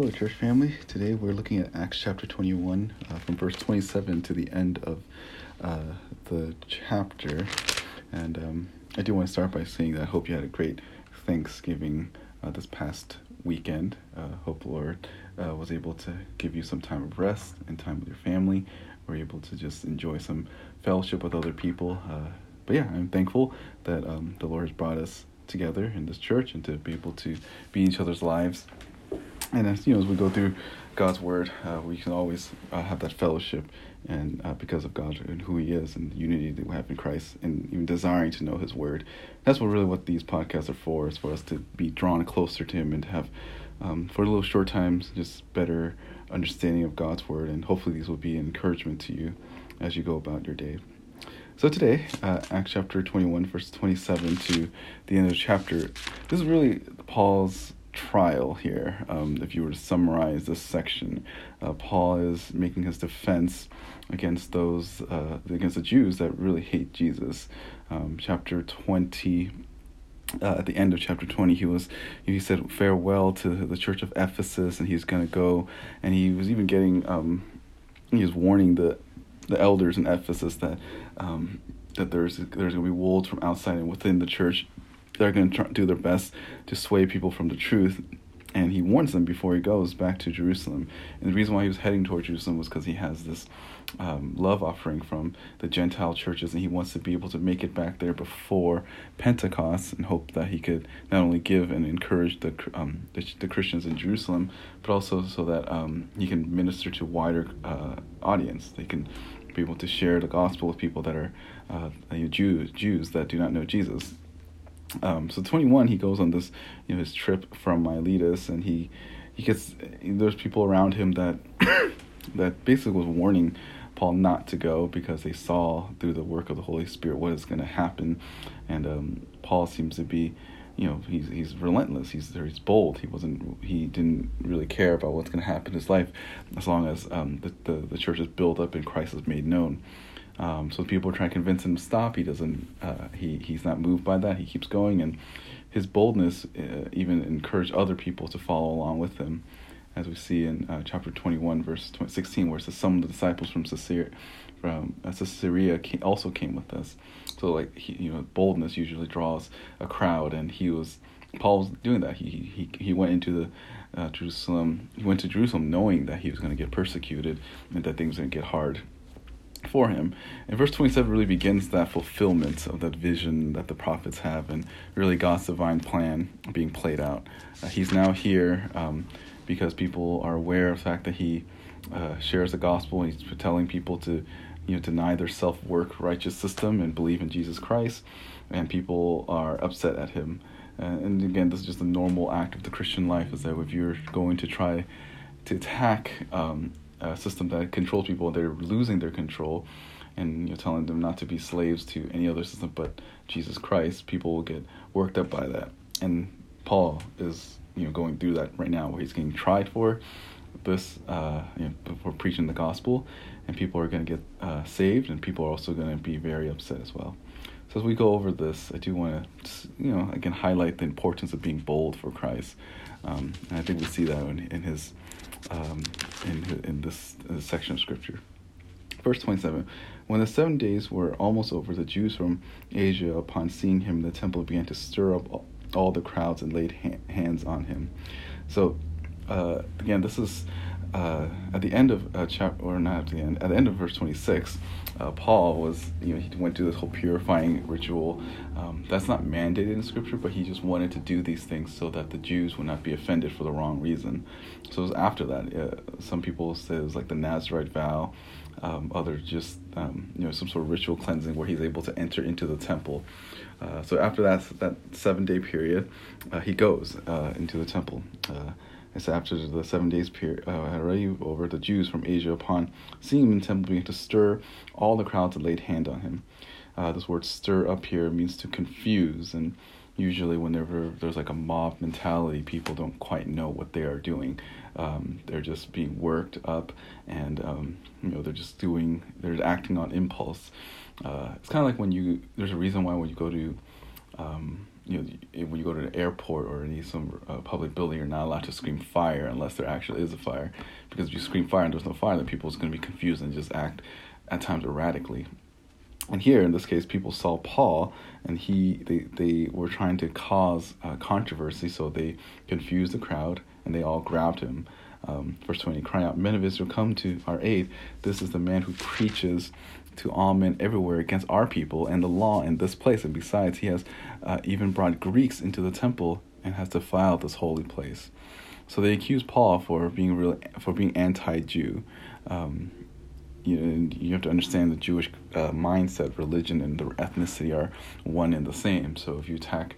Hello, church family. Today we're looking at Acts chapter 21, from verse 27 to the end of the chapter. And I do want to start by saying that I hope you had a great Thanksgiving this past weekend. Hope the Lord was able to give you some time of rest and time with your family. We're able to just enjoy some fellowship with other people. But yeah, I'm thankful that the Lord has brought us together in this church and to be able to be in each other's lives. And as we go through God's word, we can always have that fellowship, and because of God and who He is, and the unity that we have in Christ, and even desiring to know His word. That's what these podcasts are for. Is for us to be drawn closer to Him and to have, for a little short times, just better understanding of God's word. And hopefully, these will be an encouragement to you as you go about your day. So today, Acts chapter 21, verse 27 to the end of the chapter. This is really Paul's trial here. If you were to summarize this section, Paul is making his defense against those against the Jews that really hate Jesus. Chapter 20, at the end of chapter 20, he said farewell to the church of Ephesus, and he's going to go, and he was even getting he was warning the elders in Ephesus that that there's going to be wolves from outside and within the church. They're going to try, do their best to sway people from the truth. And he warns them before he goes back to Jerusalem. And the reason why he was heading toward Jerusalem was because he has this love offering from the Gentile churches. And he wants to be able to make it back there before Pentecost and hope that he could not only give and encourage the Christians in Jerusalem, but also so that he can minister to a wider audience. They can be able to share the gospel with people that are Jews that do not know Jesus. So 21, he goes on this, his trip from Miletus, and he gets, there's people around him that that basically was warning Paul not to go because they saw through the work of the Holy Spirit what is going to happen, and Paul seems to be, he's relentless, he's bold, he didn't really care about what's going to happen in his life as long as the church is built up and Christ is made known. So people try to convince him to stop. He doesn't. He's not moved by that. He keeps going, and his boldness even encouraged other people to follow along with him, as we see in chapter 21, verse 16, where it says some of the disciples from Caesarea also came with us. So boldness usually draws a crowd, and Paul was doing that. He went into the Jerusalem. He went to Jerusalem knowing that he was going to get persecuted and that things were going to get hard for him. And verse 27 really begins that fulfillment of that vision that the prophets have, and really God's divine plan being played out. He's now here because people are aware of the fact that he shares the gospel. He's telling people to deny their self-work righteous system and believe in Jesus Christ, and people are upset at him. And again, this is just a normal act of the Christian life, is that if you're going to try to attack a system that controls people, they're losing their control, and telling them not to be slaves to any other system but Jesus Christ, people will get worked up by that. And Paul is going through that right now, where he's getting tried for this for preaching the gospel, and people are going to get saved, and people are also going to be very upset as well. So as we go over this, I do want to again highlight the importance of being bold for Christ, and I think we see that in his in this section of scripture. Verse 27, when the 7 days were almost over, the Jews from Asia, upon seeing him in the temple, began to stir up all the crowds and laid hands on him. So again, this is at the end of at the end of verse 26, Paul was he went through this whole purifying ritual. That's not mandated in scripture, but he just wanted to do these things so that the Jews would not be offended for the wrong reason. So it was after that, some people say it was like the Nazirite vow, others just some sort of ritual cleansing where he's able to enter into the temple. So after that 7-day period, he goes into the temple. So after the 7 days period already over, the Jews from Asia, upon seeing him in the temple, began to stir all the crowds and laid hand on him. This word "stir up" here means to confuse, and usually whenever there's like a mob mentality, people don't quite know what they are doing. They're just being worked up, and they're acting on impulse. It's kind of like when there's a reason why when you go to you know, when you go to the airport or any some public building, you're not allowed to scream fire unless there actually is a fire, because if you scream fire and there's no fire, then people's going to be confused and just act at times erratically. And here, in this case, people saw Paul, and they were trying to cause controversy, so they confused the crowd, and they all grabbed him. Verse 20, crying out, "Men of Israel, come to our aid. This is the man who preaches to all men everywhere against our people and the law in this place. And besides, he has even brought Greeks into the temple and has defiled this holy place." So they accuse Paul for being anti-Jew. You have to understand the Jewish mindset, religion, and their ethnicity are one and the same. So if you attack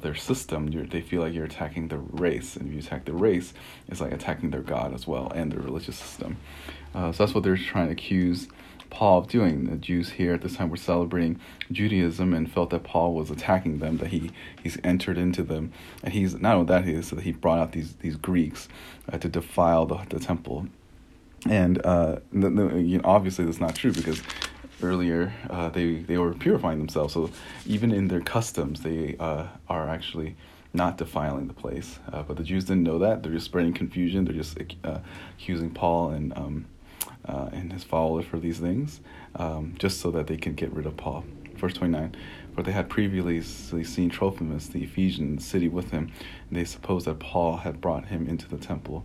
their system, they feel like you're attacking their race. And if you attack their race, it's like attacking their God as well and their religious system. So that's what they're trying to accuse Paul of doing. The Jews here at this time were celebrating Judaism and felt that Paul was attacking them, that he's entered into them. And he's not only that, he brought out these Greeks to defile the temple. And obviously that's not true, because earlier they were purifying themselves. So even in their customs, they are actually not defiling the place. But the Jews didn't know that. They're just spreading confusion. They're just accusing Paul and his followers for these things, just so that they can get rid of Paul. Verse 29, for they had previously seen Trophimus, the Ephesian, in the city with him, and they supposed that Paul had brought him into the temple.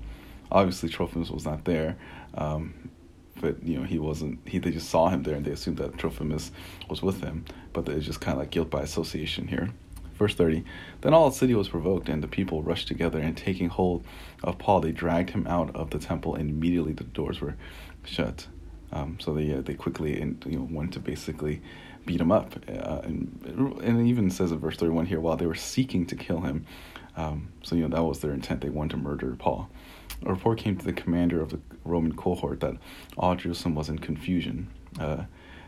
Obviously, Trophimus was not there, but he wasn't. They just saw him there, and they assumed that Trophimus was with him. But it's just kind of like guilt by association here. Verse 30. Then all the city was provoked, and the people rushed together, and taking hold of Paul, they dragged him out of the temple, and immediately the doors were shut. So they quickly went to basically beat him up, and it even says in verse 31 here, while they were seeking to kill him. So that was their intent. They wanted to murder Paul. A report came to the commander of the Roman cohort that all Jerusalem was in confusion.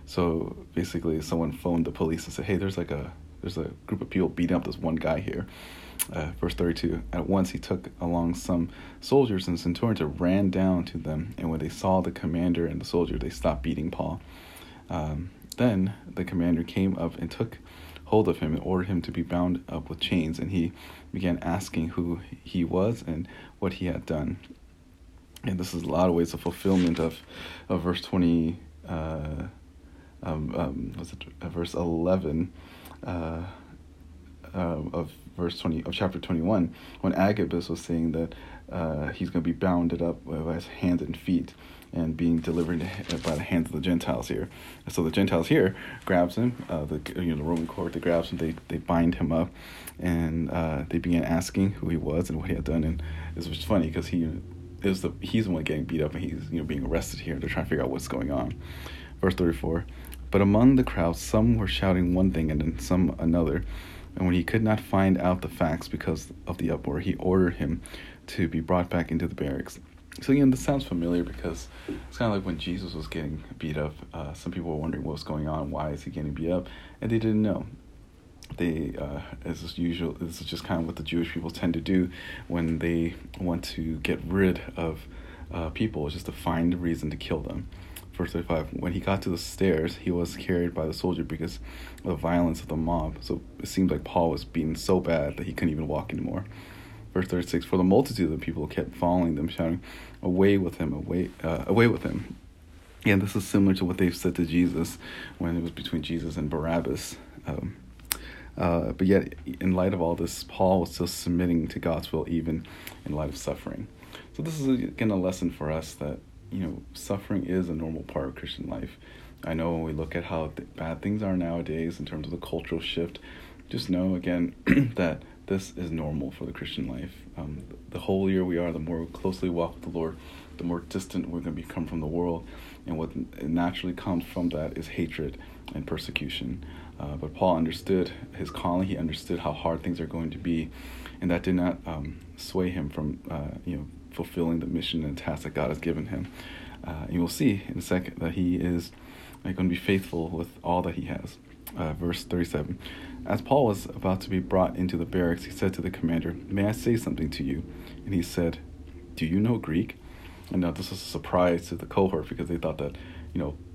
So basically, someone phoned the police and said, "Hey, there's a group of people beating up this one guy here." Verse 32. At once he took along some soldiers and centurions and ran down to them. And when they saw the commander and the soldier, they stopped beating Paul. Then the commander came up and took hold of him and ordered him to be bound up with chains, and he began asking who he was and what he had done. And this is a lot of ways a fulfillment of verse 20, verse 11 of verse 20 of chapter 21, when Agabus was saying that he's going to be bounded up by his hands and feet and being delivered by the hands of the Gentiles here. So the Gentiles here grabs him, the Roman court, they grabs him, they bind him up, and they began asking who he was and what he had done. And this was funny because he's the one getting beat up, and he's being arrested here. They're trying to figure out what's going on. Verse 34, but among the crowd some were shouting one thing and then some another, and when he could not find out the facts because of the uproar, he ordered him to be brought back into the barracks. So, this sounds familiar because it's kind of like when Jesus was getting beat up. Some people were wondering what was going on, why is he getting beat up, and they didn't know. This is just kind of what the Jewish people tend to do when they want to get rid of people, is just to find a reason to kill them. Verse 35, when he got to the stairs, he was carried by the soldier because of the violence of the mob. So it seemed like Paul was beaten so bad that he couldn't even walk anymore. Verse 36, for the multitude of the people kept following them, shouting, "Away with him, away with him." And this is similar to what they've said to Jesus when it was between Jesus and Barabbas. But yet, in light of all this, Paul was still submitting to God's will, even in light of suffering. So this is, again, a lesson for us that, suffering is a normal part of Christian life. I know when we look at how bad things are nowadays in terms of the cultural shift, just know, again, that this is normal for the Christian life. The holier we are, the more closely we walk with the Lord, the more distant we're going to become from the world. And what naturally comes from that is hatred and persecution. But Paul understood his calling. He understood how hard things are going to be. And that did not sway him from fulfilling the mission and task that God has given him. And you'll see in a second that he is going to be faithful with all that he has. Verse 37. As Paul was about to be brought into the barracks, he said to the commander, "May I say something to you?" And he said, "Do you know Greek?" And now this was a surprise to the cohort because they thought that,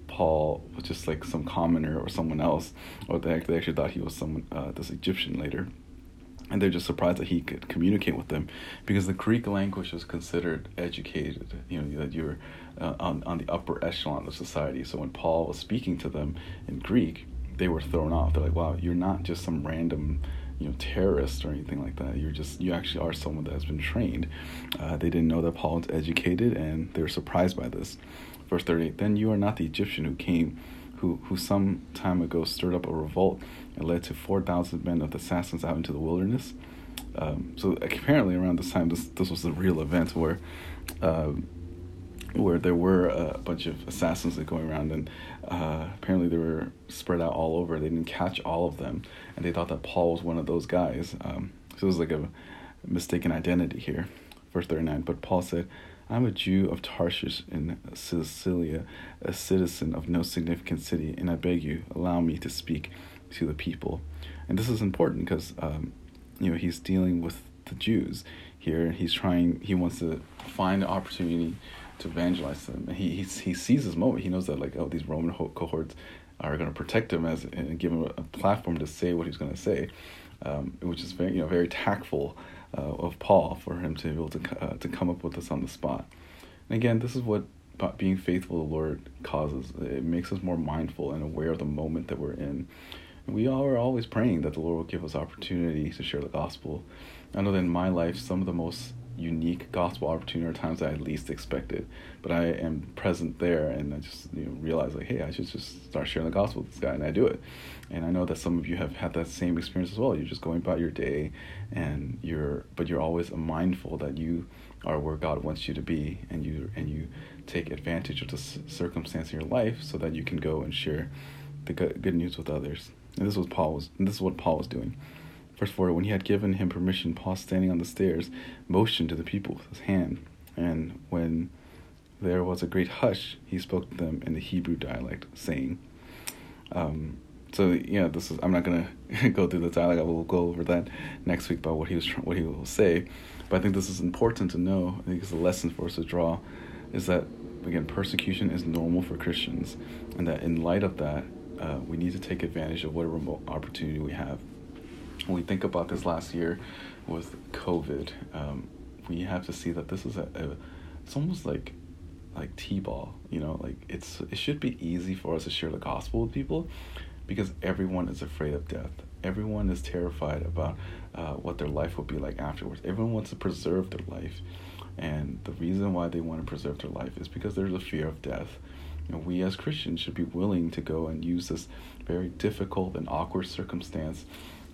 Paul was just like some commoner or someone else, or they actually thought he was this Egyptian later. And they're just surprised that he could communicate with them, because the Greek language was considered educated, you know, that you were on the upper echelon of society. So when Paul was speaking to them in Greek, they were thrown off. They're like, wow, you're not just some random, you know, terrorist or anything like that. You actually are someone that has been trained. They didn't know that Paul was educated, and they were surprised by this. Verse 38, then you are not the Egyptian who came, who some time ago stirred up a revolt and led to 4,000 men of the assassins out into the wilderness. So apparently around this time, this was a real event where there were a bunch of assassins that going around, and apparently they were spread out all over. They didn't catch all of them, and they thought that Paul was one of those guys. So it was like a mistaken identity here. Verse 39, but Paul said, I'm a Jew of Tarsus in Cilicia, a citizen of no significant city, and I beg you, allow me to speak to the people. And this is important because, you know, he's dealing with the Jews here. He wants to find an opportunity to evangelize them. And he sees this moment. He knows that, like, oh, these Roman cohorts are going to protect him and give him a platform to say what he's going to say, which is very, you know, very tactful of Paul for him to be able to come up with this on the spot. And again, this is what being faithful to the Lord causes. It makes us more mindful and aware of the moment that we're in. And we are always praying that the Lord will give us opportunity to share the gospel. I know that in my life, some of the most unique gospel opportunities are times that I least expected, but I am present there, and I just, you know, realize, like, hey, I should just start sharing the gospel with this guy, and I do it. And I know that some of you have had that same experience as well. You're just going about your day, and you're always mindful that you are where God wants you to be, and you take advantage of the circumstance in your life so that you can go and share the good news with others. And this is what Paul was doing. Verse 4, when he had given him permission, Paul, standing on the stairs, motioned to the people with his hand. And when there was a great hush, he spoke to them in the Hebrew dialect, saying, I'm not going to go through the dialect. I will go over that next week about what he will say. But I think this is important to know. I think it's a lesson for us to draw, is that, again, persecution is normal for Christians, and that in light of that, we need to take advantage of whatever opportunity we have. When we think about this last year with COVID, we have to see that this is it's almost like T-ball, you know, like it should be easy for us to share the gospel with people, because everyone is afraid of death. Everyone is terrified about what their life will be like afterwards. Everyone wants to preserve their life, and the reason why they want to preserve their life is because there's a fear of death. You know, we as Christians should be willing to go and use this very difficult and awkward circumstance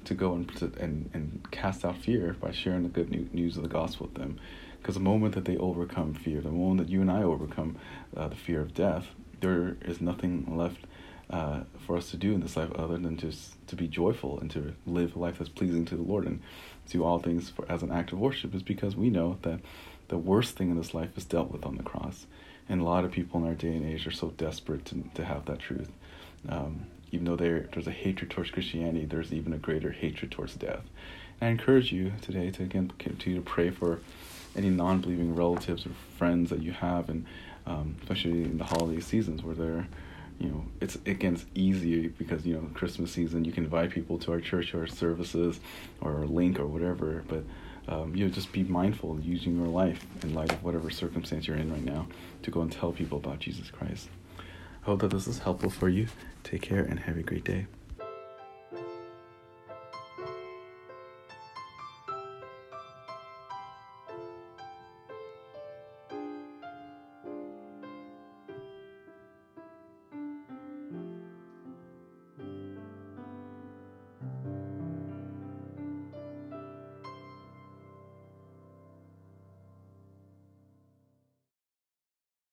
to go and cast out fear by sharing the good news of the gospel with them. Because the moment that they overcome fear, the moment that you and I overcome the fear of death, there is nothing left for us to do in this life other than just to be joyful and to live a life that's pleasing to the Lord and do all things as an act of worship, is because we know that the worst thing in this life is dealt with on the cross. And a lot of people in our day and age are so desperate to have that truth. Even though there's a hatred towards Christianity, there's even a greater hatred towards death. And I encourage you today to, again, continue to pray for any non-believing relatives or friends that you have, and especially in the holiday seasons where they're, you know, it's easier because, you know, Christmas season, you can invite people to our church or our services or our link or whatever, but you know, just be mindful of using your life in light of whatever circumstance you're in right now to go and tell people about Jesus Christ. I hope that this is helpful for you. Take care and have a great day.